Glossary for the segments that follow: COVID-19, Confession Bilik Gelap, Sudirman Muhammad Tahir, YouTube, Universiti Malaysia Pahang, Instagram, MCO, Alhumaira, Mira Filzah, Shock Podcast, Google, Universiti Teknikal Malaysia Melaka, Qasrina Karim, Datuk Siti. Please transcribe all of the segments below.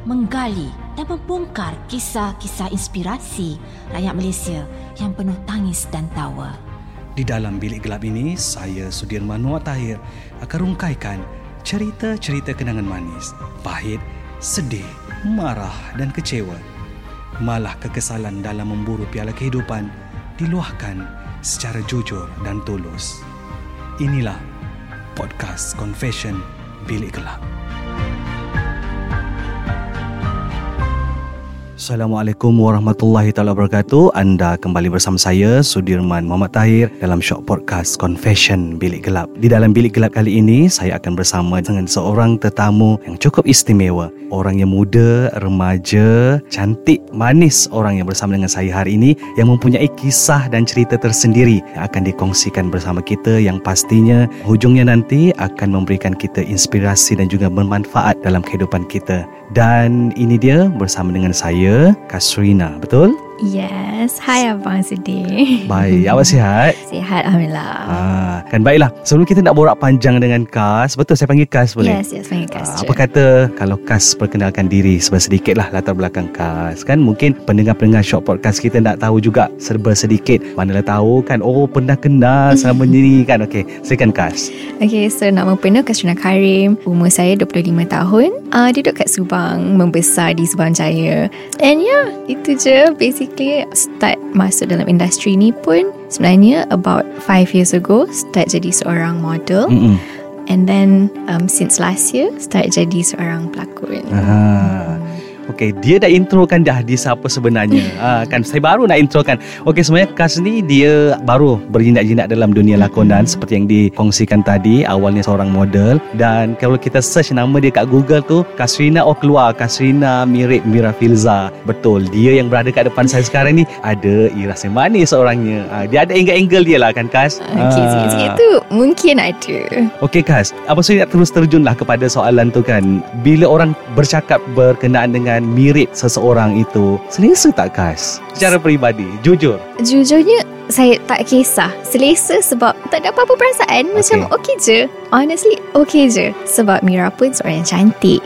menggali dan membongkar kisah-kisah inspirasi rakyat Malaysia yang penuh tangis dan tawa. Di dalam bilik gelap ini, saya Sudirman Muhammad Tahir akan rungkaikan cerita-cerita kenangan manis, pahit, sedih, marah dan kecewa. Malah kekesalan dalam memburu piala kehidupan diluahkan secara jujur dan tulus. Inilah podcast Confession Bilik Gelap. Assalamualaikum warahmatullahi taala wabarakatuh. Anda kembali bersama saya Sudirman Muhammad Tahir dalam Shock Podcast Confession Bilik Gelap. Di dalam bilik gelap kali ini saya akan bersama dengan seorang tetamu yang cukup istimewa. Orang yang muda, remaja, cantik, manis, orang yang bersama dengan saya hari ini yang mempunyai kisah dan cerita tersendiri yang akan dikongsikan bersama kita, yang pastinya hujungnya nanti akan memberikan kita inspirasi dan juga bermanfaat dalam kehidupan kita. Dan ini dia bersama dengan saya Qasrina, betul? Yes. Hai Abang Siti. Baik, awak sihat? Sihat, Alhamdulillah. Kan baiklah. Sebelum kita nak borak panjang dengan Qas, betul saya panggil Qas boleh? Yes, panggil Qas. Apa kata kalau Qas perkenalkan diri sedikit lah, latar belakang Qas. Kan mungkin pendengar-pendengar Shock Podcast kita nak tahu juga serba sedikit. Manalah tahu kan, oh pernah kenal sama ni kan. Okey, silakan Qas. Okey, so nama penuh Qasrina Karim. Umur saya 25 tahun. Duduk kat Subang, membesar di Subang Jaya. And yeah, itu je basic. Start masuk dalam industri ni pun sebenarnya about 5 years ago start jadi seorang model. And then since last year start jadi seorang pelakon. Okay, dia dah introkan dah dia siapa sebenarnya. Kan saya baru nak introkan. Okay, sebenarnya Qas ni dia baru berjindak-jindak dalam dunia lakonan seperti yang dikongsikan tadi. Awalnya seorang model, dan kalau kita search nama dia kat Google tu Qasrina, oh keluar Qasrina mirip Mira Filzah. Betul, dia yang berada kat depan saya sekarang ni ada iras yang manis orangnya. Dia ada angle-angle dia lah kan Qas. Okay, sikit-sikit tu mungkin ada. Okay Qas, apa saya nak terus terjun lah kepada soalan tu kan. Bila orang bercakap berkenaan dengan mirip seseorang itu, selesa tak Qas? Secara peribadi, jujurnya saya tak kisah. Selesa sebab tak ada apa-apa perasaan. Macam okey je. Honestly, okey je. Sebab Mira pun seorang yang cantik,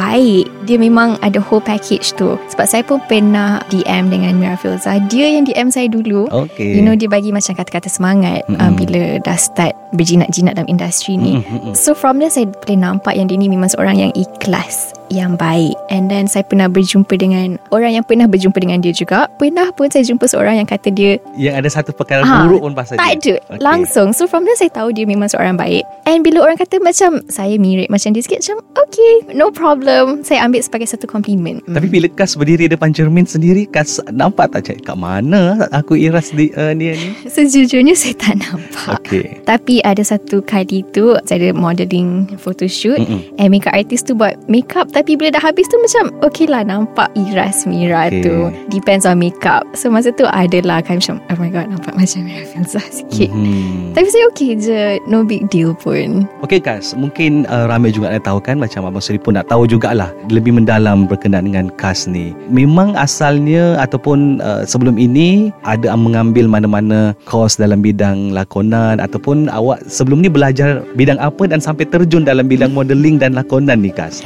baik. Dia memang ada whole package tu. Sebab saya pun pernah DM dengan Mira Filzah. Dia yang DM saya dulu. You know, dia bagi macam kata-kata semangat bila dah start berjinak-jinak dalam industri ni. So from there saya boleh nampak yang dia ni memang seorang yang ikhlas, yang baik. And then saya pernah berjumpa dengan orang yang pernah berjumpa dengan dia juga. Pernah pun saya jumpa seorang yang kata dia yang ada satu perkara buruk pun pasal tak dia. Tak ada, langsung. So from there saya tahu dia memang seorang baik. And bila orang kata macam saya mirip macam dia sikit, macam okay, no problem, saya ambil sebagai satu compliment. Tapi bila Qas berdiri depan cermin sendiri, Qas nampak tak cakap kat mana aku iras dia ni? Sejujurnya saya tak nampak. Tapi ada satu kali tu saya ada modelling photoshoot, and makeup artist tu buat makeup. Tapi bila dah habis tu macam okay lah, nampak iras Mira tu. Depends on makeup. So masa tu adalah kan macam oh my god, nampak macam Mira Filzah sikit. Tapi saya okay je, no big deal pun. Okay Qas, mungkin ramai juga nak tahu kan, macam Abang Seri pun nak tahu jugalah lebih mendalam berkenaan dengan Qas ni. Memang asalnya ataupun sebelum ini ada mengambil mana-mana course dalam bidang lakonan, ataupun awak sebelum ni belajar bidang apa dan sampai terjun dalam bidang modelling dan lakonan ni Qas?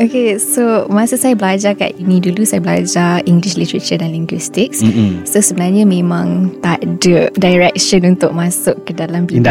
Okay, so masa saya belajar kat ini dulu, saya belajar English Literature dan Linguistics. So sebenarnya memang tak ada direction untuk masuk ke dalam bidang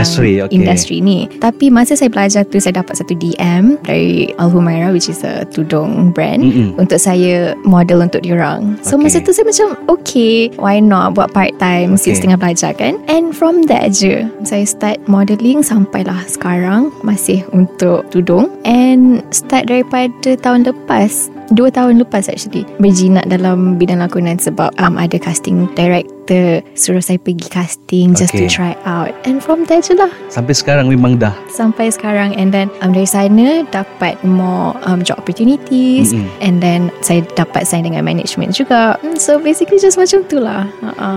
industri ni. Tapi masa saya belajar tu, saya dapat satu DM dari Alhumaira, which is a tudung brand, untuk saya model untuk diorang. So masa tu saya macam okay, why not buat part time, setengah belajar kan. And from that je saya start modelling sampailah sekarang, masih untuk tudung. And start daripada tahun lepas 2 tahun lepas actually berjinak dalam bidang lakonan sebab ada casting director suruh saya pergi casting just to try out, and from there je lah sampai sekarang. Memang dah sampai sekarang, and then dari sana dapat more job opportunities, and then saya dapat sign dengan management juga, so basically just macam tu lah.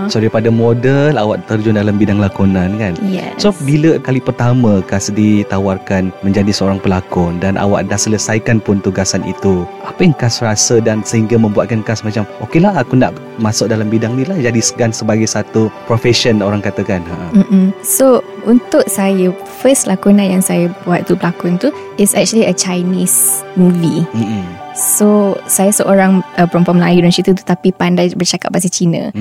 So daripada model awak terjun dalam bidang lakonan kan. So bila kali pertama Qasdi tawarkan menjadi seorang pelakon dan awak dah selesaikan pun tugasan itu, apa yang Qas rasa dan sehingga membuatkan Qas macam okey lah aku nak masuk dalam bidang ni lah, jadikan sebagai satu profession orang katakan? So untuk saya, first lakonan yang saya buat tu, pelakon tu, is actually a Chinese movie. So saya seorang perempuan Melayu dan situ, tapi pandai bercakap bahasa Cina.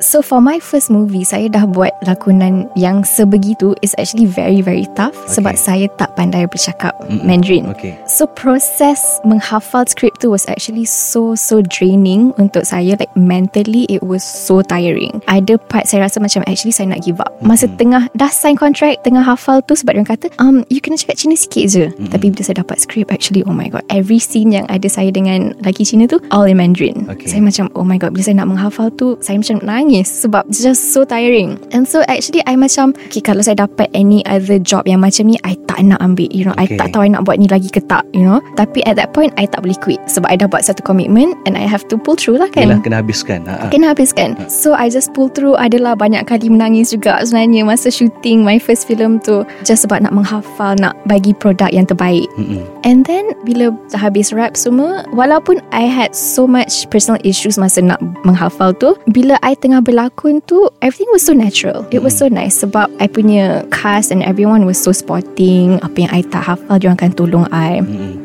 So for my first movie, saya dah buat lakonan yang sebegitu. It's actually very very tough sebab saya tak pandai bercakap Mandarin. So proses menghafal skrip tu was actually so draining untuk saya. Like mentally it was so tiring. Ada part saya rasa macam actually saya nak give up. Masa tengah dah sign contract, tengah hafal tu, sebab dia kata you kena cakap Cina sikit je. Tapi bila saya dapat skrip, actually oh my god, every scene yang ada saya dengan lelaki Cina tu all in Mandarin. Saya macam oh my god, bila saya nak menghafal tu saya macam nangis sebab it's just so tiring. And so actually I macam kalau saya dapat any other job yang macam ni, I tak nak ambil, you know. I tak tahu I nak buat ni lagi ke tak, you know. Tapi at that point I tak boleh quit sebab I dah buat satu commitment and I have to pull through lah kan. Yalah, kena habiskan. Kena habiskan. So I just pull through. Adalah banyak kali menangis juga sebenarnya masa shooting my first film tu, just sebab nak menghafal, nak bagi produk yang terbaik. And then bila habis rap semua, walaupun I had so much personal issues masa nak menghafal tu, bila I tengah berlakon tu, everything was so natural. It was so nice sebab I punya cast and everyone was so supporting. Apa yang I tak hafal, diorang akan tolong I.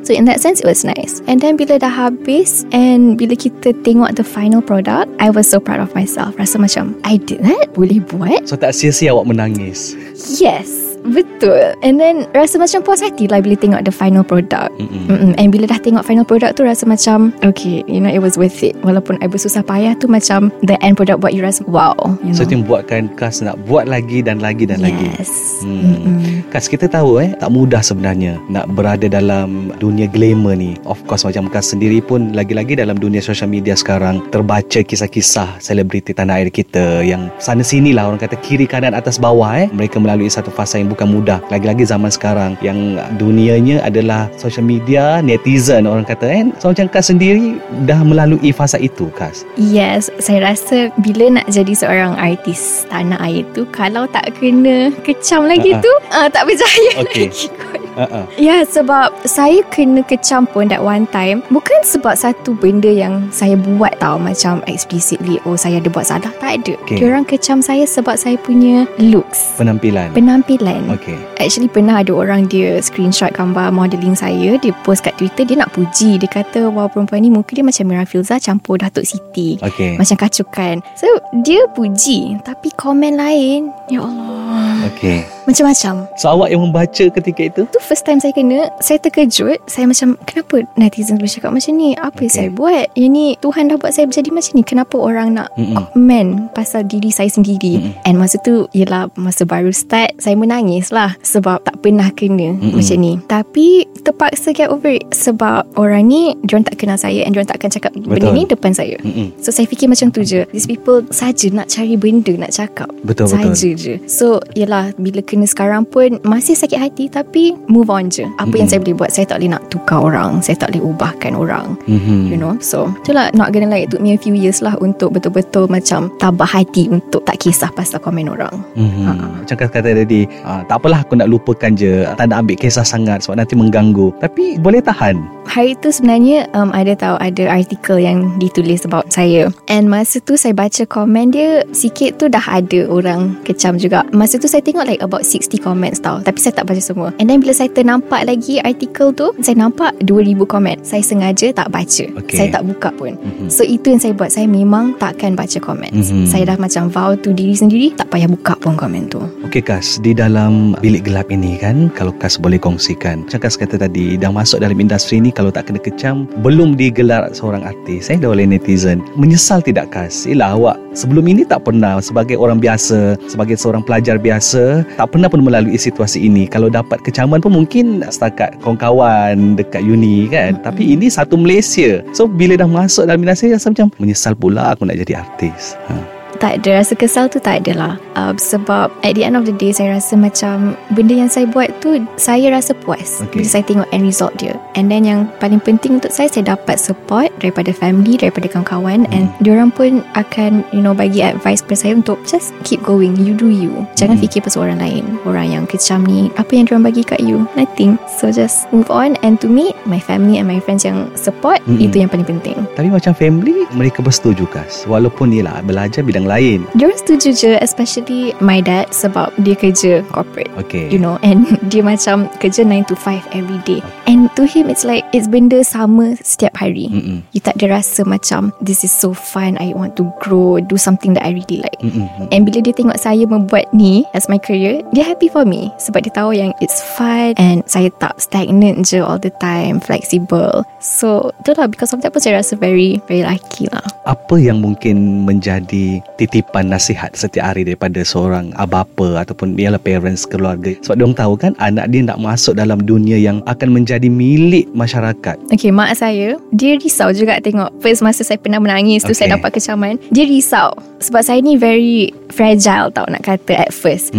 So in that sense it was nice. And then bila dah habis and bila kita tengok the final product, I was so proud of myself. Rasa macam I did that, boleh buat. So tak sia-sia awak menangis. Yes, betul. And then rasa macam puas hati lah bila tengok the final product. And bila dah tengok final product tu, rasa macam okay, you know, it was worth it. Walaupun I bersusah payah tu, macam the end product buat you rasa wow, you know? So itu buatkan Qas nak buat lagi dan lagi dan lagi. Qas, kita tahu tak mudah sebenarnya nak berada dalam dunia glamour ni. Of course macam Qas sendiri pun lagi-lagi dalam dunia social media sekarang terbaca kisah-kisah selebriti tanah air kita yang sana sini lah orang kata, kiri kanan atas bawah. Mereka melalui satu fasa yang bukan mudah, lagi-lagi zaman sekarang yang dunianya adalah social media, netizen orang kata kan. So macam Qas sendiri dah melalui fasa itu, Qas. Yes, saya rasa bila nak jadi seorang artis tanah air tu, kalau tak kena kecam lagi tu tak berjaya lagi kot. Ya, sebab saya kena kecam pun that one time, bukan sebab satu benda yang saya buat tau, macam explicitly oh saya ada buat salah, tak ada. Diorang kecam saya sebab saya punya looks, penampilan. Actually pernah ada orang dia screenshot gambar modelling saya, dia post kat Twitter, dia nak puji. Dia kata wow, perempuan ni muka dia macam Mira Filzah campur Datuk Siti. Macam kacukan. So dia puji, tapi komen lain, ya Allah, macam-macam. So awak yang membaca ketika itu? Itu first time saya kena. Saya terkejut. Saya macam kenapa netizen bercakap macam ni? Apa yang saya buat? Ini Tuhan dah buat saya jadi macam ni. Kenapa orang nak komen pasal diri saya sendiri? And masa tu, yelah, masa baru start, saya menangis lah sebab tak pernah kena macam ni. Tapi terpaksa get over it sebab orang ni diorang tak kenal saya and diorang tak akan cakap benda ni depan saya. So saya fikir macam tu je. These people saja nak cari benda nak cakap. Saja je. So yelah, bila kena sekarang pun masih sakit hati, tapi move on je. Apa yang saya boleh buat, saya tak boleh nak tukar orang, saya tak boleh ubahkan orang, you know. So itulah, not gonna lie, it took me a few years lah untuk betul-betul macam tabah hati untuk tak kisah pasal komen orang. Macam kata tadi, tak apalah aku nak lupakan je, tak nak ambil kisah sangat sebab nanti mengganggu, tapi boleh tahan. Hari tu sebenarnya ada artikel yang ditulis about saya, and masa tu saya baca komen dia sikit tu dah ada orang kecam juga. Masa tu saya tengok like about 60 comments tau, tapi saya tak baca semua. And then bila saya ternampak lagi artikel tu, saya nampak 2,000 komen. Saya sengaja tak baca. Saya tak buka pun. So itu yang saya buat. Saya memang takkan baca komen. Saya dah macam vow to diri sendiri, tak payah buka pun komen tu. Okey Kas, di dalam bilik gelap ini kan, kalau Kas boleh kongsikan, macam Kas kata tadi, dah masuk dalam industri ni kalau tak kena kecam, belum digelar seorang artis dah oleh netizen. Menyesal tidak Kas? Yelah, awak sebelum ini tak pernah, sebagai orang biasa, sebagai seorang pelajar biasa, tak pernah pun melalui situasi ini. Kalau dapat kecaman pun mungkin setakat kawan-kawan dekat uni kan, tapi ini satu Malaysia. So bila dah masuk dalam industri, rasa macam menyesal pula aku nak jadi artis. Tak ada, rasa kesal tu tak adalah. Sebab at the end of the day, saya rasa macam benda yang saya buat tu, saya rasa puas. Okay. Bila saya tengok end result dia. And then yang paling penting untuk saya, saya dapat support daripada family, daripada kawan-kawan. And diorang pun akan, you know, bagi advice kepada saya untuk just keep going, you do you. Jangan fikir pasal orang lain. Orang yang kecam ni, apa yang diorang bagi kat you? Nothing. So just move on. And to me, my family and my friends yang support, itu yang paling penting. Tapi macam family, mereka bersetuju Kas? Walaupun dia lah belajar bidang lain. Diorang setuju je, especially my dad, sebab dia kerja corporate. Okay. You know, and dia macam kerja 9 to 5 every day. And to him it's like, it's benda sama setiap hari. You tak ada rasa macam this is so fun, I want to grow, do something that I really like. And bila dia tengok saya membuat ni as my career, dia happy for me, sebab dia tahu yang it's fun and saya tak stagnant je all the time, flexible. So itulah, because of that pun saya rasa very, very lucky lah. Apa yang mungkin menjadi titipan nasihat setiap hari daripada seorang abapa ataupun ialah parents, keluarga, sebab diorang tahu kan anak dia nak masuk dalam dunia yang akan menjadi milik masyarakat? Okay, mak saya, dia risau juga tengok first masa saya pernah menangis tu, saya dapat kecaman. Dia risau sebab saya ni very fragile tau, nak kata at first.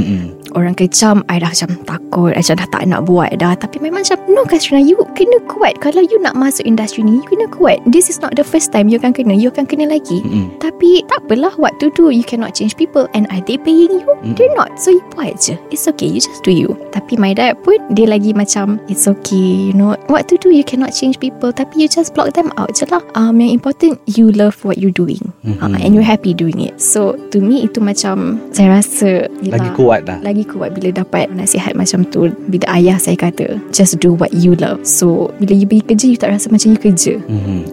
Orang kecam, I dah macam takut, I dah tak nak buat dah. Tapi memang macam, no Qasrina, you kena kuat. Kalau you nak masuk industri ni, you kena kuat. This is not the first time you akan kena, you akan kena lagi. Tapi takpelah, what to do, you cannot change people. And are they paying you? They're not. So you buat je, it's okay, you just do you. Tapi my dad pun, dia lagi macam, it's okay, you know, what to do, you cannot change people, tapi you just block them out je lah. Yang important, you love what you're doing, and you're happy doing it. So to me, itu macam, saya rasa lagi kuat lah, lagi kuat bila dapat nasihat macam tu. Bila ayah saya kata, just do what you love. So bila you pergi kerja, you tak rasa macam you kerja.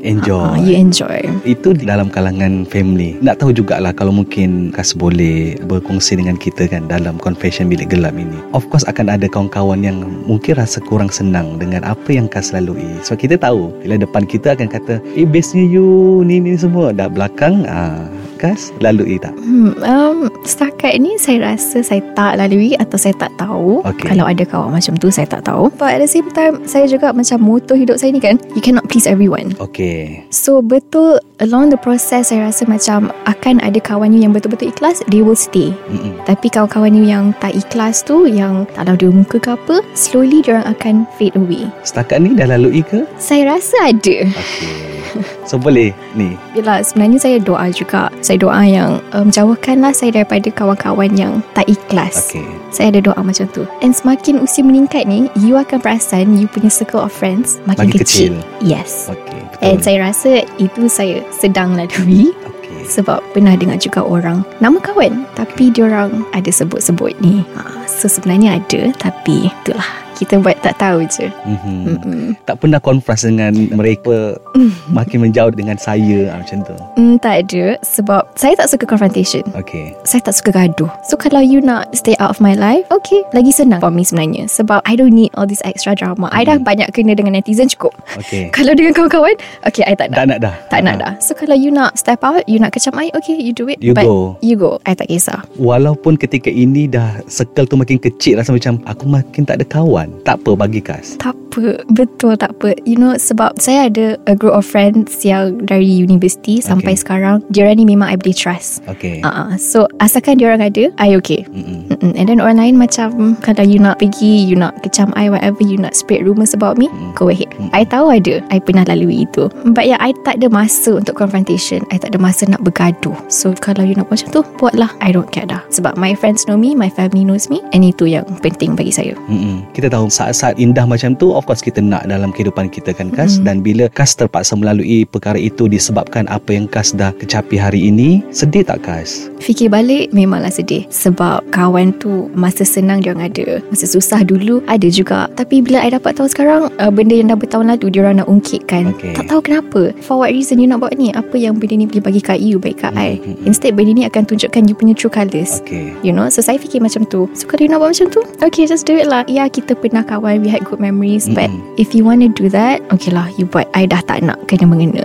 Enjoy. You enjoy. Itu dalam kalangan family. Nak tahu jugalah kalau mungkin Kas boleh berkongsi dengan kita kan dalam Confession Bilik Gelap ini. Of course akan ada kawan-kawan yang mungkin rasa kurang senang dengan apa yang Kas lalui. So kita tahu, bila depan kita akan kata, eh bestnya you ni semua. Dah belakang Kas lalui tak? Setakat ni saya rasa saya tak lalui, atau saya tak tahu. Kalau ada kawan macam tu, saya tak tahu. But at the same time, saya juga macam motor hidup saya ni kan, you cannot please everyone. So betul, along the process saya rasa macam akan ada kawan you yang betul-betul ikhlas, they will stay. Tapi kawan-kawan you yang tak ikhlas tu, yang tak tahu dia muka ke apa, slowly diorang akan fade away. Setakat ni dah lalui ke? Saya rasa ada. So boleh ni? Yelah, sebenarnya saya doa juga. Saya doa yang jauhkanlah saya daripada kawan-kawan yang tak ikhlas. Saya ada doa macam tu. And semakin usia meningkat ni, you akan perasan you punya circle of friends makin kecil. Yes. And saya rasa itu saya sedang lalui. Sebab pernah dengar juga orang nama kawan, tapi diorang ada sebut-sebut ni. So sebenarnya ada, tapi itulah, kita buat tak tahu je. Tak pernah konfrans dengan mereka. Makin menjauh dengan saya macam tu. Tak ada, sebab saya tak suka confrontation. Saya tak suka gaduh. So kalau you nak stay out of my life, lagi senang for me sebenarnya, sebab I don't need all this extra drama. I dah banyak kena dengan netizen, cukup. Kalau dengan kawan-kawan, I tak nak. Tak nak dah. So kalau you nak step out, you nak kecam I, you do it. You go. I tak kisah. Walaupun ketika ini dah circle tu makin kecil, rasa macam aku makin tak ada kawan. Tak apa bagi Kas? Tak apa. Betul tak apa. You know, sebab saya ada a group of friends yang dari universiti sampai sekarang. Diorang ni memang I boleh trust. So asalkan diorang ada, I okay. And then orang lain macam, kalau you nak pergi, you nak kecam I, whatever, you nak spread rumours about me, go ahead. I tahu ada, I pernah lalui itu. But yeah, I tak ada masa untuk confrontation. I tak ada masa nak bergaduh. So kalau you nak macam tu, buatlah. I don't care dah, sebab my friends know me, my family knows me, and itu yang penting bagi saya. Kita tau saat-saat indah macam tu, of course kita nak dalam kehidupan kita kan Kas. Dan bila Kas terpaksa melalui perkara itu disebabkan apa yang Kas dah kecapi hari ini, sedih tak Kas? Fikir balik memanglah sedih, sebab kawan tu masa senang dia orang ada, masa susah dulu ada juga. Tapi bila I dapat tahu sekarang, benda yang dah bertahun lalu dia orang nak ungkitkan, tak tahu kenapa, for what reason you nak buat ni, apa yang benda ni boleh bagi kat you, baik kat I. Instead benda ni akan tunjukkan you punya true colours, you know. So saya fikir macam tu. So kalau you nak buat macam tu, okay, just do it lah. Ya, kita pernah kawan, we had good memories, but if you want to do that, okay lah, you buat. I dah tak nak kena mengena.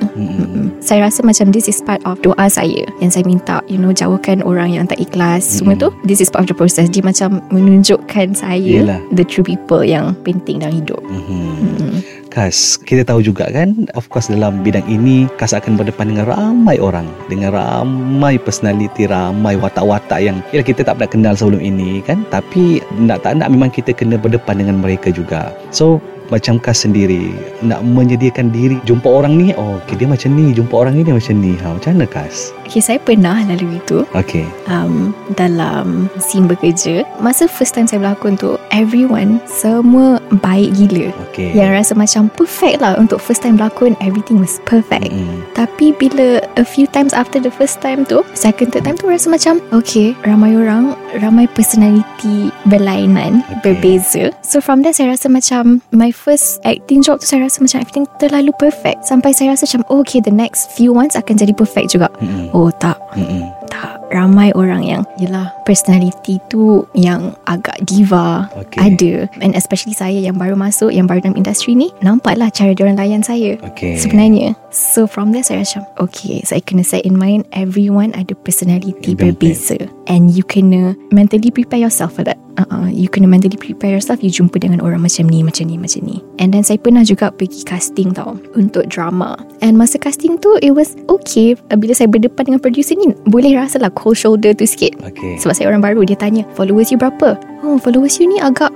Saya rasa macam this is part of doa saya, yang saya minta, you know, jauhkan orang yang tak ikhlas, semua tu. This is part of the process. Dia macam menunjukkan saya the true people yang penting dalam hidup. Kas, kita tahu juga kan, of course dalam bidang ini Kas akan berdepan dengan ramai orang, dengan ramai personality, ramai watak-watak yang kita tak pernah kenal sebelum ini kan. Tapi nak tak nak memang kita kena berdepan dengan mereka juga. So macam Kas sendiri nak menyediakan diri jumpa orang ni, dia macam ni, jumpa orang ni dia macam ni, macam mana Kas? Okay, saya pernah lalu itu dalam scene bekerja. Masa first time saya berlakon tu, everyone semua baik gila, yang rasa macam perfect lah. Untuk first time berlakon, everything was perfect. Tapi bila a few times after the first time tu, second third time tu rasa macam okay, ramai orang, ramai personality berlainan, berbeza. So from there saya rasa macam my first acting job tu, saya rasa macam everything terlalu perfect, sampai saya rasa macam okay, the next few ones akan jadi perfect juga. Tak, ramai orang yang yelah, personality tu yang agak diva ada. And especially saya yang baru masuk, yang baru dalam industri ni, nampaklah cara diorang layan saya sebenarnya. So from there saya rasa okay, saya kena set in mind everyone ada personality berbeza, and you kena mentally prepare yourself for that. You kena mentally prepare yourself, you jumpa dengan orang macam ni, macam ni, macam ni. And then saya pernah juga pergi casting tau, untuk drama. And masa casting tu, it was okay. Bila saya berdepan dengan producer ni, boleh rasalah cold shoulder tu sikit, sebab saya orang baru. Dia tanya followers you berapa? Oh, followers you ni agak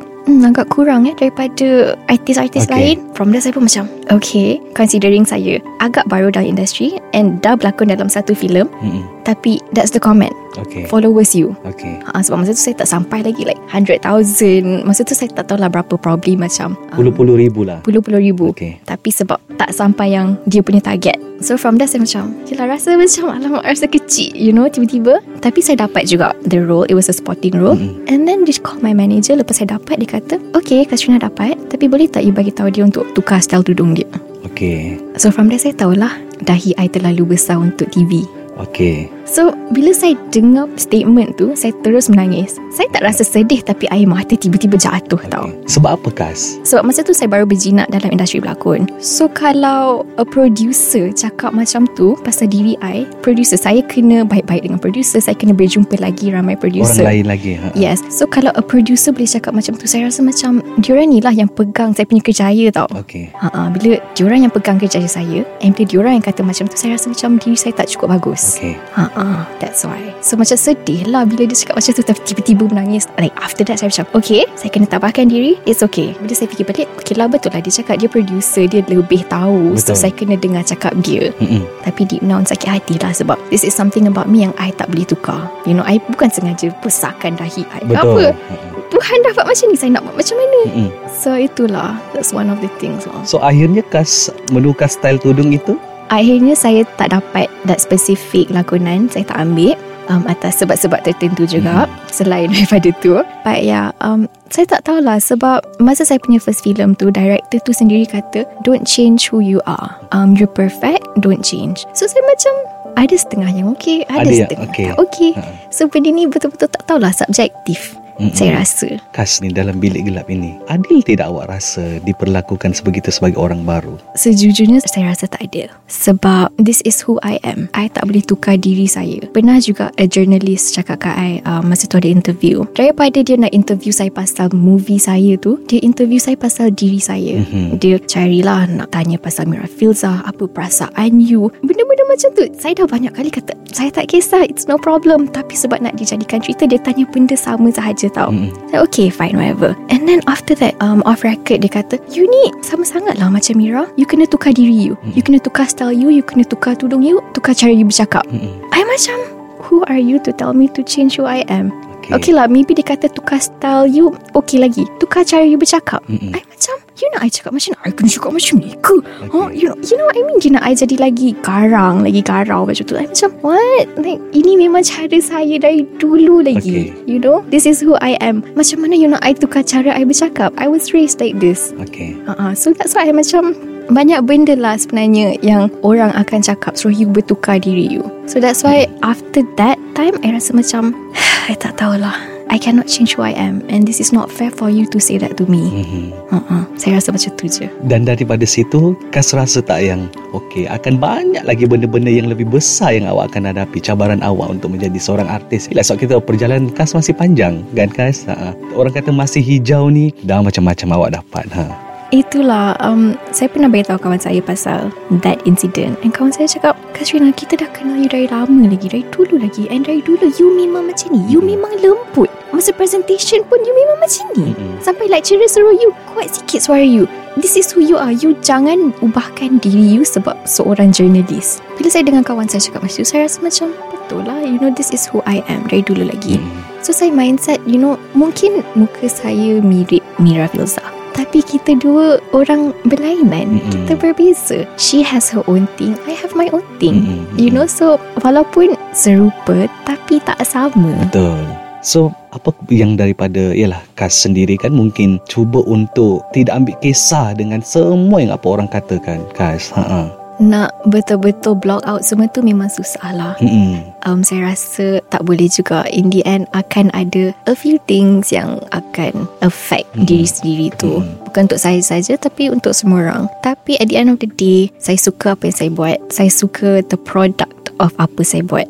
kurang daripada artis-artis lain. From there saya pun macam okay, considering saya agak baru dalam industri and dah berlakon dalam satu filem, tapi that's the comment, followers you. Sebab masa tu saya tak sampai lagi like 100,000. Masa tu saya tak tahulah berapa, probably macam puluh-puluh ribu. Tapi sebab tak sampai yang dia punya target, so from there saya macam yelah, rasa macam alamak, rasa kecil, you know, tiba-tiba. Tapi saya dapat juga the role. It was a supporting role. And then they call my manager. Lepas saya dapat, dia kata okay, Qasrina dapat, tapi boleh tak you bagi tahu dia untuk tukar style tudung dia? So from there saya tahulah dahi I terlalu besar untuk TV. So bila saya dengar statement tu, saya terus menangis. Saya tak rasa sedih, tapi air mata tiba-tiba jatuh tau. Sebab apa Kas? Sebab masa tu saya baru berjinak dalam industri berlakon. So kalau a producer cakap macam tu pasal diri I, producer, saya kena baik-baik dengan producer, saya kena berjumpa lagi ramai producer, orang lain lagi. Yes. So kalau a producer boleh cakap macam tu, saya rasa macam diorang ni lah yang pegang saya punya kerjaya tau. Bila diorang yang pegang kerjaya saya, and bila diorang yang kata macam tu, saya rasa macam diri saya tak cukup bagus. That's why. So macam sedih lah bila dia cakap macam tu, tiba-tiba menangis. Like after that saya macam okay, saya kena tabahkan diri, it's okay. Bila saya fikir balik, okay lah, betul lah, dia cakap dia producer, dia lebih tahu, betul. So saya kena dengar cakap dia. Tapi deep down sakit hati lah, sebab this is something about me yang I tak boleh tukar. You know, I bukan sengaja besarkan dahi I, betul. Apa Tuhan dapat macam ni, saya nak buat macam mana? So itulah, that's one of the things lah. So akhirnya Kas menukar style tudung itu? Akhirnya saya tak dapat that specific lakonan, saya tak ambil atas sebab-sebab tertentu juga, selain daripada tu. But yeah, saya tak tahulah, sebab masa saya punya first film tu, director tu sendiri kata don't change who you are, you're perfect, don't change. So saya macam ada setengah yang okay, ada setengah tak okay. So benda ni betul-betul tak tahulah, subjektif saya rasa. Kas ni dalam bilik gelap ini, adil tidak awak rasa diperlakukan sebegitu sebagai orang baru? Sejujurnya saya rasa tak adil, sebab this is who I am. I tak boleh tukar diri saya. Pernah juga a journalist cakap kat I, masa tu ada interview, daripada dia nak interview saya pasal movie saya tu, dia interview saya pasal diri saya. Dia carilah nak tanya pasal Mira Filzah, apa perasaan you, benda-benda macam tu. Saya dah banyak kali kata saya tak kisah, it's no problem. Tapi sebab nak dijadikan cerita, dia tanya benda sama sahaja tau. Like, okay fine, whatever. And then after that, off record dia kata you ni sama sangat lah macam Mira, you kena tukar diri you, you kena tukar style you, you kena tukar tudung you, tukar cara you bercakap. I macam, who are you to tell me to change who I am? Okay lah, maybe dia kata tukar style you, okay lagi. Tukar cara you bercakap, I macam, you nak I cakap macam mana? I kena cakap macam ni ke? Okay. Huh? You know what I mean? Dia nak I jadi lagi garang, lagi garau macam tu. I macam, what? Like, ini memang cara saya dari dulu lagi, okay. You know, this is who I am. Macam mana you nak I tukar cara I bercakap? I was raised like this. Okay. So that's why I macam, banyak benda lah sebenarnya yang orang akan cakap suruh you bertukar diri you. So that's why after that time I rasa macam I tak tahulah, I cannot change who I am, and this is not fair for you to say that to me. Saya rasa macam tu je. Dan daripada situ Kas rasa tak yang okay, akan banyak lagi benda-benda yang lebih besar yang awak akan hadapi, cabaran awak untuk menjadi seorang artis. Yelah, sebab kita perjalanan Kas masih panjang kan Kas? Orang kata masih hijau ni, dah macam-macam awak dapat. Itulah, saya pernah beritahu kawan saya pasal that incident, and kawan saya cakap, Qasrina, kita dah kenal you dari lama lagi, dari dulu lagi, and dari dulu you memang macam ni, you memang lembut. Masa presentation pun you memang macam ni, sampai lecturer suruh you kuat sikit suara you. This is who you are. You jangan ubahkan diri you sebab seorang jurnalis. Bila saya dengar kawan saya cakap macam tu, saya rasa macam betul lah, you know, this is who I am dari dulu lagi. So saya mindset, you know, mungkin muka saya mirip Mira Filzah, tapi kita dua orang berlainan, kita berbeza. She has her own thing, I have my own thing, you know. So walaupun serupa tapi tak sama. Betul. So apa yang daripada ialah Kas sendiri kan, mungkin cuba untuk tidak ambil kisah dengan semua yang apa orang katakan Kas. Nak betul-betul block out semua tu memang susah lah. Saya rasa tak boleh juga. In the end akan ada a few things yang akan affect diri sendiri tu. Bukan untuk saya saja, tapi untuk semua orang. Tapi at the end of the day, saya suka apa yang saya buat, saya suka the product of apa saya buat.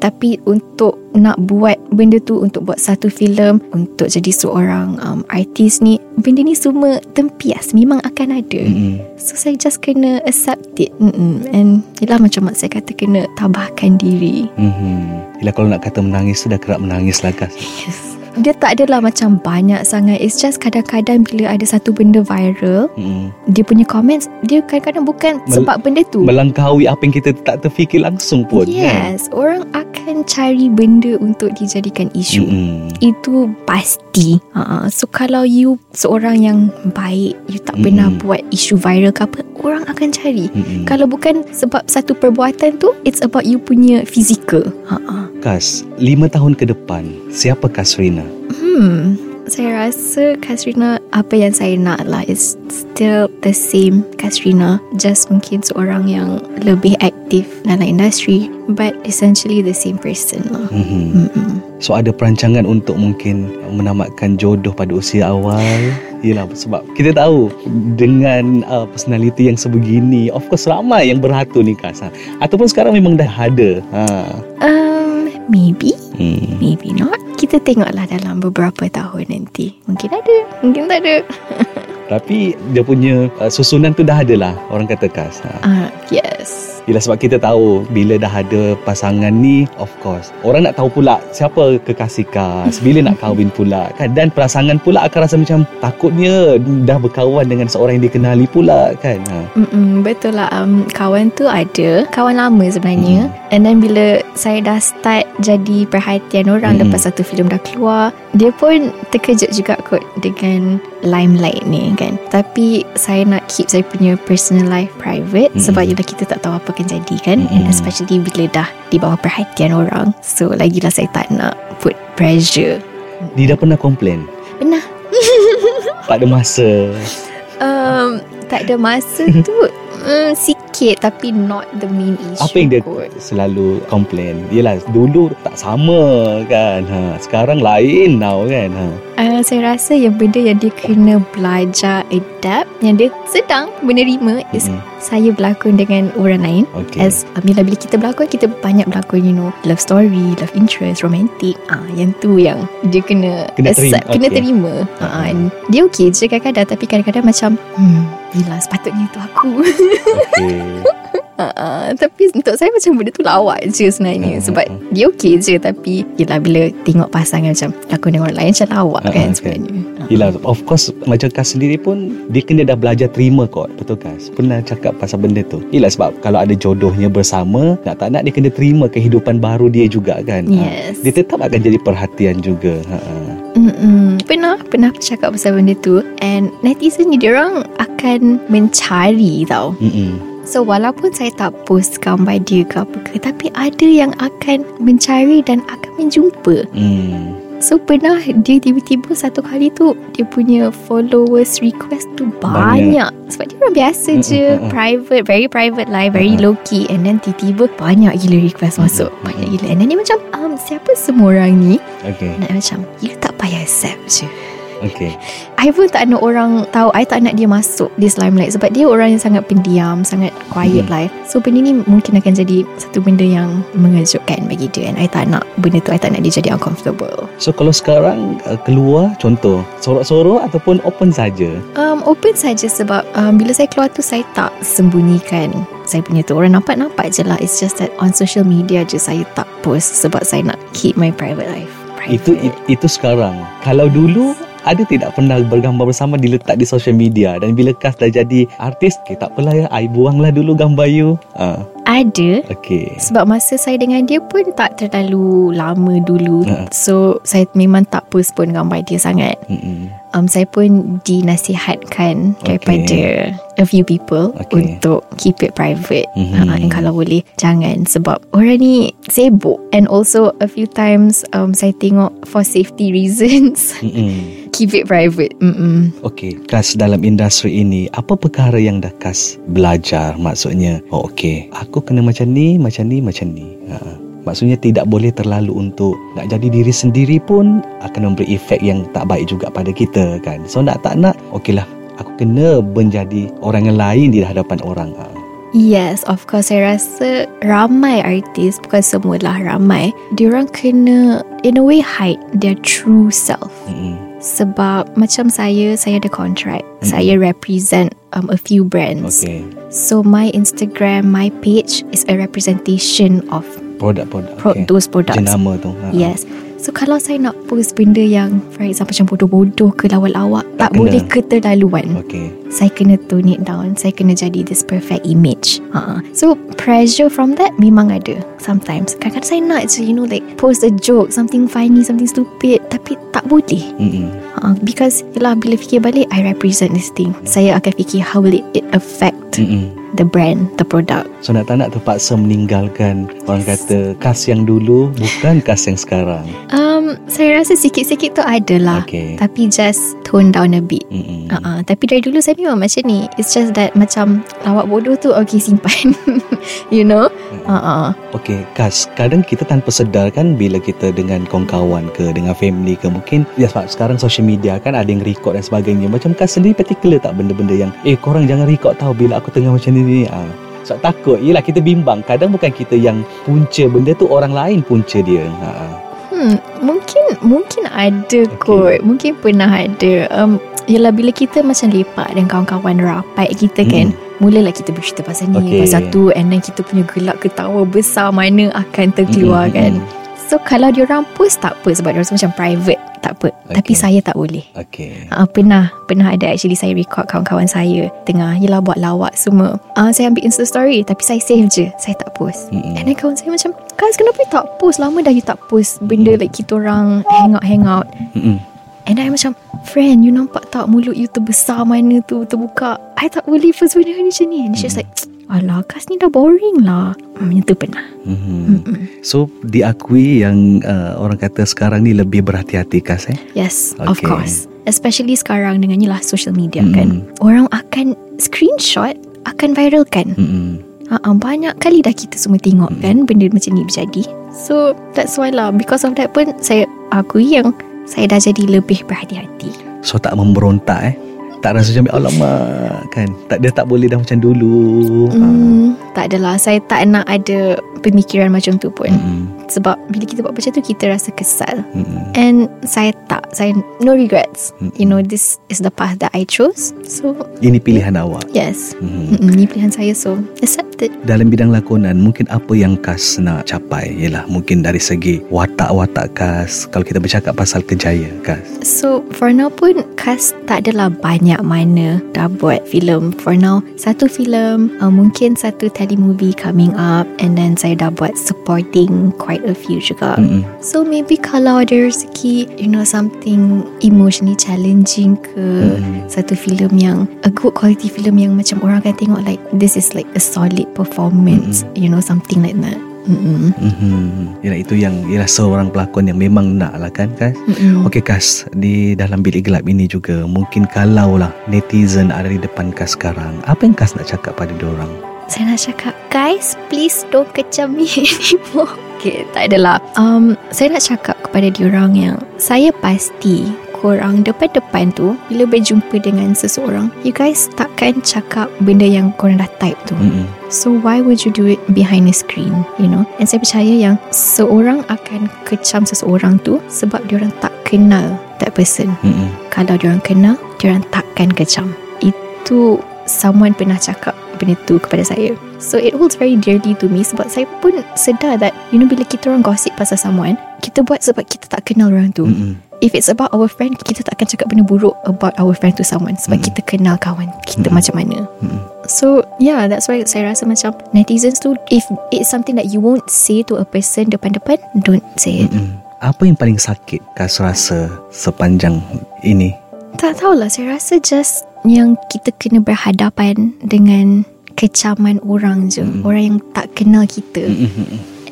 Tapi untuk nak buat benda tu, untuk buat satu filem, untuk jadi seorang artis ni, benda ni semua tempias, memang akan ada. So saya just kena accept it. And yelah, macam mak saya kata, kena tabahkan diri. Yelah, kalau nak kata menangis tu dah kerap menangis lah Kas. Yes. Dia tak adalah macam banyak sangat. It's just kadang-kadang bila ada satu benda viral, dia punya comments, dia kadang-kadang bukan sebab benda tu, melangkaui apa yang kita tak terfikir langsung pun. Yes, kan? Orang akan cari benda untuk dijadikan isu. Itu pasti. So kalau you seorang yang baik, you tak pernah buat isu viral ke apa, orang akan cari. Kalau bukan sebab satu perbuatan tu, it's about you punya fizikal. Kas, 5 tahun ke depan, siapa Qasrina? Saya rasa Qasrina, apa yang saya nak lah, is still the same Qasrina, just mungkin seorang yang lebih aktif dalam industri, but essentially the same person lah. So ada perancangan untuk mungkin menamatkan jodoh pada usia awal? Yelah, sebab kita tahu dengan personality yang sebegini, of course ramai yang berhatu ni Kas. Ataupun sekarang memang dah ada. Maybe, maybe not. Kita tengoklah dalam beberapa tahun nanti. Mungkin ada, mungkin tak ada. Tapi dia punya susunan tu dah ada lah, orang kata Kas. Yes. Yelah, sebab kita tahu bila dah ada pasangan ni, of course orang nak tahu pula siapa kekasih Kas, bila nak kahwin pula kan. Dan pasangan pula akan rasa macam takutnya dah berkawan dengan seorang yang dikenali pula kan. Betul lah. Kawan tu ada, kawan lama sebenarnya. And then bila saya dah start jadi perhatian orang lepas satu filem dah keluar, dia pun terkejut juga kot dengan limelight ni kan. Tapi saya nak keep saya punya personal life private, sebab yelah kita tak tahu apa akan jadi kan. And especially bila dah di bawah perhatian orang, so lagilah saya tak nak put pressure. Dia dah pernah komplain? Pernah. Tak ada masa. Tak ada masa tu sikit, tapi not the main issue. Apa yang dia selalu komplain? Yelah, dulu tak sama kan. Sekarang lain now kan. Saya rasa yang benda yang dia kena belajar adapt, yang dia sedang menerima is saya berlakon dengan orang lain. As bila kita berlakon, kita banyak berlakon, you know, love story, love interest, romantic. Yang tu yang dia kena accept, kena terima. Dia okey je kadang-kadang, tapi kadang-kadang macam yelah, sepatutnya tu aku. Okay. Tapi untuk saya macam benda tu lawak je sebenarnya. Sebab dia okey je, tapi yelah bila tengok pasangan macam lakon dengan orang lain macam lawak kan sebenarnya. Yelah, of course macam Kas sendiri pun dia kena dah belajar terima kot. Betul Kas? Pernah cakap pasal benda tu. Yelah sebab kalau ada jodohnya bersama, nak tak nak dia kena terima kehidupan baru dia juga kan. Yes. Dia tetap akan jadi perhatian juga. Pernah cakap pasal benda tu. And netizen ni diorang akan mencari tau. So walaupun saya tak post gambar dia ke apa ke, tapi ada yang akan mencari dan akan menjumpa. So pernah dia tiba-tiba satu kali tu dia punya followers request tu banyak. Sebab dia orang biasa je, private, very private life, very low key. And then tiba-tiba banyak gila request masuk, banyak gila. And then dia macam siapa semua orang ni? Nak macam you tak payah accept je. I pun tak nak orang tahu. I tak nak dia masuk this limelight sebab dia orang yang sangat pendiam, sangat quiet life. So benda ni mungkin akan jadi satu benda yang mengejutkan bagi dia, and I tak nak benda tu. I tak nak dia jadi uncomfortable. So kalau sekarang keluar, contoh sorok-sorok ataupun open saja? Open saja sebab bila saya keluar tu saya tak sembunyikan saya punya tu. Orang nampak-nampak je lah. It's just that on social media je saya tak post sebab saya nak keep my private life private. Itu sekarang. Kalau dulu ada tidak pernah bergambar bersama diletak di social media, dan bila Kas dah jadi artis, okay, tak apalah ya, I buanglah dulu gambar you. Ada. Sebab masa saya dengan dia pun tak terlalu lama dulu. So saya memang tak post pun gambar dia sangat. Saya pun dinasihatkan daripada a few people untuk keep it private. And kalau boleh jangan, sebab orang ni sibuk. And also a few times saya tengok for safety reasons keep it private. Okay, Kas, dalam industri ini apa perkara yang dah Kas belajar? Maksudnya aku kena macam ni. Maksudnya tidak boleh terlalu untuk nak jadi diri sendiri pun akan memberi efek yang tak baik juga pada kita kan. So nak tak nak, okeylah aku kena menjadi orang yang lain di hadapan orang. Yes, of course. Saya rasa ramai artis, bukan semualah, ramai diorang kena in a way hide their true self. Sebab macam saya ada contract. Saya represent a few brands. So my Instagram, my page is a representation of produk-produk, those products, jenama tu. Yes. So kalau saya nak post benda yang for example macam bodoh-bodoh ke lawak-lawak, tak boleh keterlaluan. Saya kena tone it down. Saya kena jadi this perfect image. So pressure from that memang ada sometimes. Kadang-kadang saya nak je, you know, like post a joke, something funny, something stupid, tapi tak boleh. Because yelah, bila fikir balik, I represent this thing. Saya akan fikir how will it affect the brand, the product. So nak tak nak terpaksa meninggalkan, orang kata, Kas yang dulu bukan Kas yang sekarang. Saya rasa sikit-sikit tu adalah, tapi just tone down a bit. Tapi dari dulu saya memang macam ni. It's just that macam lawak bodoh tu simpan. You know. Kas, kadang kita tanpa sedar kan, bila kita dengan kawan-kawan ke, dengan family ke, mungkin ya sebab sekarang social media kan, ada yang record dan sebagainya. Macam Kas sendiri particular tak benda-benda yang korang jangan record tau bila aku tengah macam ni. Sebab takut, yelah kita bimbang. Kadang bukan kita yang punca benda tu, orang lain punca dia. Mungkin ada kot. Mungkin pernah ada. Yelah bila kita macam lepak dan kawan-kawan rapat kita kan, mulalah kita bercerita pasal ni, pasal tu. And then kita punya gelak ketawa besar mana akan terkeluar kan. So kalau diorang post tak apa, sebab diorang rasa macam private, tak apa. Tapi saya tak boleh. Pernah ada actually saya record kawan-kawan saya tengah yelah buat lawak semua. Saya ambil Insta story tapi saya save je, saya tak post. And then kawan saya macam, Kas kenapa tak post? Lama dah you tak post benda like kita orang hangout. And I macam, friend, you nampak tak mulut you terbesar mana tu, terbuka. I tak boleh post benda ni macam ni. And she's like, alah Kas ni dah boring lah. Itu pernah. So diakui yang orang kata sekarang ni lebih berhati-hati Kas Yes, of course. Especially sekarang dengan lah social media kan, orang akan screenshot, akan viralkan. Banyak kali dah kita semua tengok kan benda macam ni berjadi. So that's why lah, because of that pun saya akui yang saya dah jadi lebih berhati-hati. So tak memberontak tak rasa macam alamak kan, tak, dia tak boleh dah macam dulu. Tak adalah, saya tak nak ada pemikiran macam tu pun. Sebab bila kita buat macam tu, kita rasa kesal. And saya tak, saya no regrets. You know, this is the path that I chose. So ini pilihan awak. Yes. Ini pilihan saya, so accepted. Dalam bidang lakonan, mungkin apa yang Kas nak capai ialah mungkin dari segi watak-watak Kas. Kalau kita bercakap pasal kejaya Kas, so for now pun Kas tak adalah banyak mana dah buat filem. For now, satu filem, mungkin satu telemovie coming up, and then saya dah buat supporting quite a few juga. So maybe kalau ada rezeki, you know, something emotionally challenging ke, satu filem yang a good quality filem yang macam orang akan tengok like this is like a solid performance, you know, something like that. Yalah, itu yang ialah seorang pelakon yang memang nak lah kan Kas. Okey Kas, di dalam bilik gelap ini juga, mungkin kalau lah netizen ada di depan Kas sekarang, apa yang Kas nak cakap pada diorang? Saya nak cakap, guys, please don't kecam me anymore. Okay, tak adalah. Saya nak cakap kepada diorang yang saya pasti korang depan-depan tu, bila berjumpa dengan seseorang, you guys takkan cakap benda yang korang dah type tu. So why would you do it behind a screen, you know? And saya percaya yang seorang akan kecam seseorang tu sebab diorang tak kenal that person. Kalau diorang kenal, diorang takkan kecam. Itu someone pernah cakap benda tu kepada saya. So it holds very dearly to me, sebab saya pun sedar that, you know, bila kita orang gosip pasal someone, kita buat sebab kita tak kenal orang tu. If it's about our friend, kita tak akan cakap benda buruk about our friend to someone sebab kita kenal kawan kita macam mana. So yeah, that's why saya rasa macam netizens tu, if it's something that you won't say to a person depan-depan, don't say it. Apa yang paling sakit Kas rasa sepanjang ini? Tak tahulah, saya rasa just yang kita kena berhadapan dengan kecaman orang je. Orang yang tak kenal kita,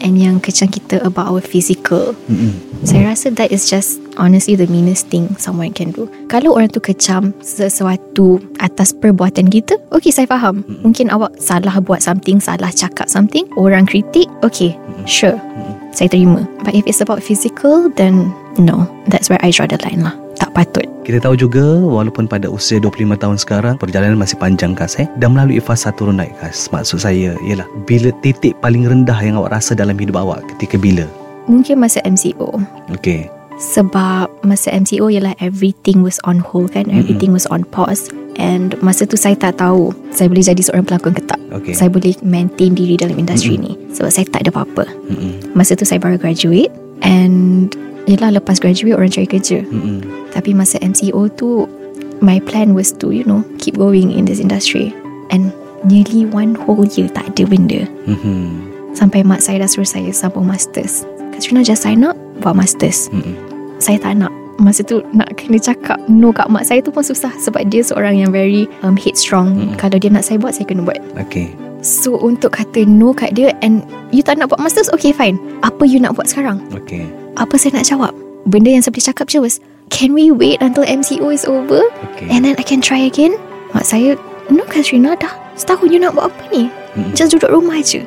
and yang kecam kita about our physical. Saya rasa that is just honestly the meanest thing someone can do. Kalau orang tu kecam sesuatu atas perbuatan kita, okay, saya faham. Mungkin awak salah buat something, salah cakap something, orang kritik, okay, sure, saya terima. But if it's about physical, then no, that's where I draw the line lah. Tak patut. Kita tahu juga, walaupun pada usia 25 tahun sekarang, perjalanan masih panjang Kas dan melalui fasa turun naik Kas. Maksud saya ialah, bila titik paling rendah yang awak rasa dalam hidup awak, ketika bila? Mungkin masa MCO. Okay. Sebab masa MCO ialah everything was on hold kan, everything was on pause. And masa tu saya tak tahu saya boleh jadi seorang pelakon ke tak. Okay. Saya boleh maintain diri dalam industri ni sebab saya tak ada apa-apa. Masa tu saya baru graduate, and yelah, lepas graduate orang cari kerja. Tapi masa MCO tu, my plan was to, you know, keep going in this industry. And nearly one whole year tak ada benda. Sampai mak saya dah suruh saya sambung masters. Qasrina, just sign up, buat masters. Saya tak nak. Masa tu nak kena cakap no kat mak saya tu pun susah, sebab dia seorang yang very headstrong. Kalau dia nak saya buat, saya kena buat. Okay. So untuk kata no kat dia, and you tak nak buat masters, okay fine, apa you nak buat sekarang? Okay. Apa saya nak jawab? Benda yang saya boleh cakap je was, can we wait until MCO is over? Okay. And then I can try again. Mak saya, no Qasrina, dah setahun you nak buat apa ni? Just duduk rumah je.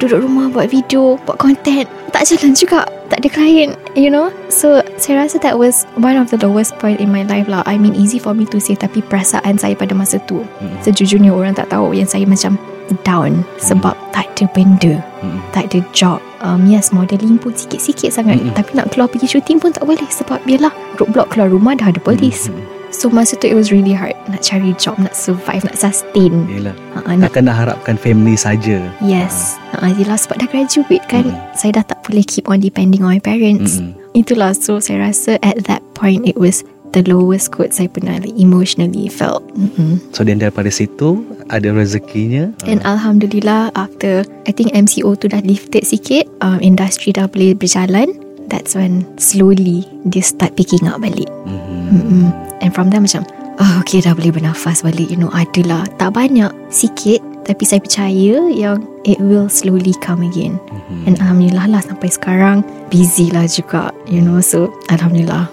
Duduk rumah, buat video, buat content, tak jalan juga, tak ada klien, you know. So saya rasa that was one of the lowest point in my life lah. I mean, easy for me to say, tapi perasaan saya pada masa tu, sejujurnya orang tak tahu yang saya macam down sebab tak ada benda, tak ada job. Yes, modelling pun sikit-sikit sangat, tapi nak keluar pergi syuting pun tak boleh sebab biarlah roadblock keluar rumah dah ada polis. So masa tu it was really hard nak cari job, nak survive, nak sustain. Yelah, takkan nak harapkan family saja. Yes. Yelah, sebab dah graduate kan, saya dah tak boleh keep on depending on my parents. Itulah, so saya rasa at that point it was the lowest quote saya pernah like, emotionally felt. So then daripada situ ada rezekinya, and alhamdulillah after I think MCO tu dah lifted sikit, industri dah boleh berjalan. That's when slowly dia start picking up balik. And from there macam, oh okay, dah boleh bernafas balik, you know. Adalah, tak banyak, sikit, tapi saya percaya yang it will slowly come again. And alhamdulillah lah sampai sekarang busy lah juga, you know. So alhamdulillah.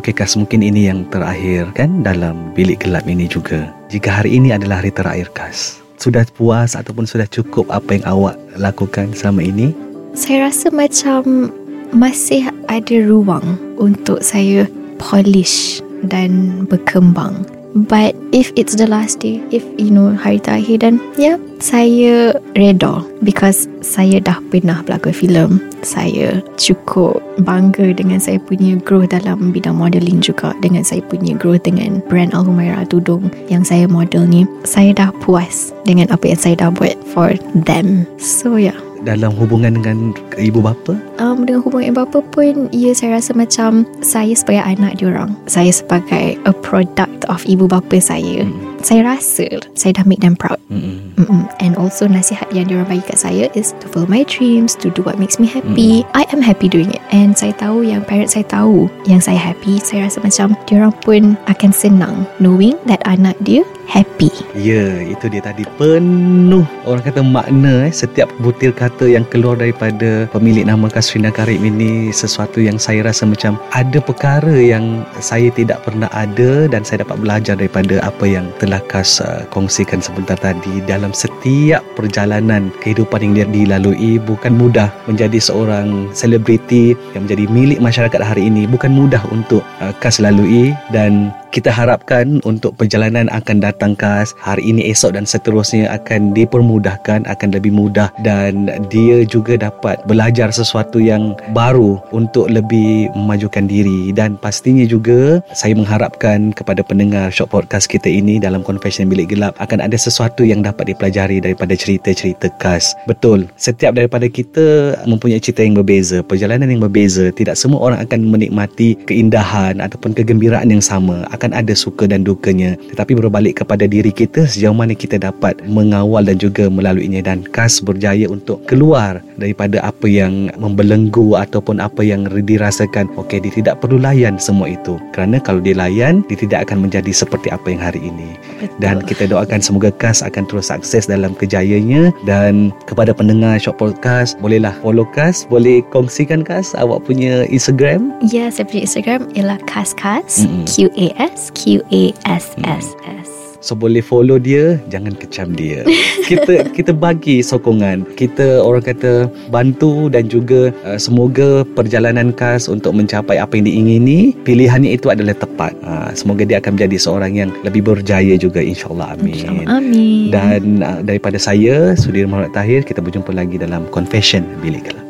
Okay Kas, mungkin ini yang terakhir kan dalam bilik gelap ini juga. Jika hari ini adalah hari terakhir Kas, sudah puas ataupun sudah cukup apa yang awak lakukan selama ini? Saya rasa macam masih ada ruang untuk saya polish dan berkembang. But if it's the last day, if you know hari terakhir, dan ya, saya reda. Because saya dah pernah pelakon filem, saya cukup bangga dengan saya punya growth dalam bidang modelling juga, dengan saya punya growth dengan brand Alhumaira tudung yang saya model ni. Saya dah puas dengan apa yang saya dah buat for them. So yeah. Dalam hubungan dengan ibu bapa? Dengan hubungan ibu bapa pun, ya, saya rasa macam saya sebagai anak diorang. Saya sebagai a product of ibu bapa saya. Saya rasa saya dah make them proud. And also nasihat yang diorang bagi kat saya is to follow my dreams, to do what makes me happy. I am happy doing it. And saya tahu yang parents saya tahu yang saya happy. Saya rasa macam diorang pun akan senang knowing that anak dia happy. Ya, itu dia tadi. Penuh, orang kata, makna setiap butir kata yang keluar daripada pemilik nama Qasrina Karim ini. Sesuatu yang saya rasa macam ada perkara yang saya tidak pernah ada, dan saya dapat belajar daripada apa yang telah Qas kongsikan sebentar tadi. Dalam setiap perjalanan kehidupan yang dia dilalui, bukan mudah menjadi seorang selebriti yang menjadi milik masyarakat hari ini. Bukan mudah untuk Qas lalui, dan kita harapkan untuk perjalanan akan datang Qas, hari ini, esok dan seterusnya akan dipermudahkan, akan lebih mudah, dan dia juga dapat belajar sesuatu yang baru untuk lebih memajukan diri. Dan pastinya juga saya mengharapkan kepada pendengar Shock Podcast kita ini dalam Confession Bilik Gelap akan ada sesuatu yang dapat dipelajari daripada cerita-cerita Qas. Betul, setiap daripada kita mempunyai cerita yang berbeza, perjalanan yang berbeza. Tidak semua orang akan menikmati keindahan ataupun kegembiraan yang sama. Ada suka dan dukanya, tetapi berbalik kepada diri kita, sejauh mana kita dapat mengawal dan juga melaluinya. Dan Qas berjaya untuk keluar daripada apa yang membelenggu ataupun apa yang dirasakan. Okey, dia tidak perlu layan semua itu, kerana kalau dia layan, dia tidak akan menjadi seperti apa yang hari ini. Betul. Dan kita doakan semoga Qas akan terus sukses dalam kejayaannya. Dan kepada pendengar Shock Podcast, bolehlah follow Qas, boleh kongsikan Qas awak punya Instagram. Ya, saya punya Instagram ialah Qas QASSS. So boleh follow dia, jangan kecam dia. Kita bagi sokongan. Kita, orang kata, bantu, dan juga semoga perjalanan Qas untuk mencapai apa yang diingini, pilihannya itu adalah tepat. Semoga dia akan menjadi seorang yang lebih berjaya juga, insya-Allah. Amin. InsyaAllah, amin. Dan daripada saya, Sudirman Muhammad Tahir, kita berjumpa lagi dalam Confession Bilik Gelap.